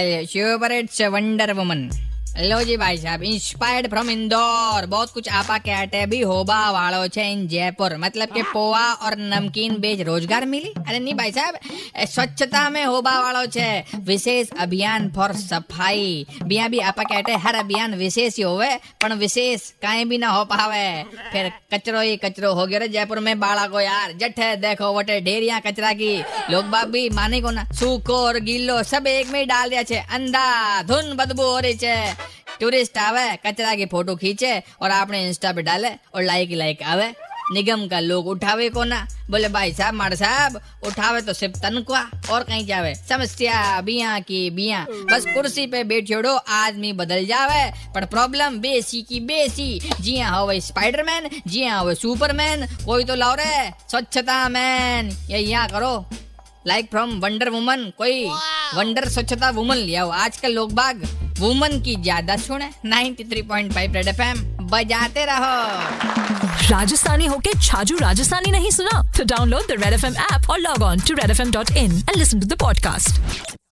Super hits Wonder Woman. लो जी भाई साहब, इंस्पायर्ड फ्रॉम इंदौर। बहुत कुछ आपा कहते भी होबा वालों छे इन जयपुर। मतलब के पोहा और नमकीन बेच रोजगार मिली। अरे नहीं भाई साहब, स्वच्छता में होबा वालों छे। विशेष अभियान फॉर सफाई बिया भी आपा कहते हर अभियान विशेष ही होवे, पर विशेष काई भी ना हो पावे। फिर कचरो ही कचरो हो गयो रे जयपुर में बाड़ा को यार। जठ देखो वटे ढेरिया कचरा की। लोग बाप भी माने को ना, सूखो और गीलो सब एक में डाल दिया छे। अंधा धुन बदबू हो रही छे। टूरिस्ट आवे, कचरा की फोटो खींचे और आपने इंस्टा पे डाले और लाइक आवे। निगम का लोग उठावे को ना, बोले भाई साहब मारे साहब उठावे तो सिर्फ तनख्वा और कहीं जावे। समस्या बिया की बिया, बस कुर्सी पे बैठ छोड़ो आदमी बदल जावे, पर प्रॉब्लम बेसी की बेसी। जी हाँ हो स्पाइडरमैन, जी हाँ हो सुपरमैन, कोई तो लाओ रे स्वच्छता मैन। यहाँ करो लाइक फ्रॉम वंडर वुमन, कोई वंडर स्वच्छता वुमन लिया हो। आजकल लोग बाग वुमन की ज्यादा सुने। 93.5 रेड एफएम बजाते रहो। राजस्थानी होके छाजू राजस्थानी नहीं सुना तो download the Red FM app और log on to redfm.in and listen to the podcast।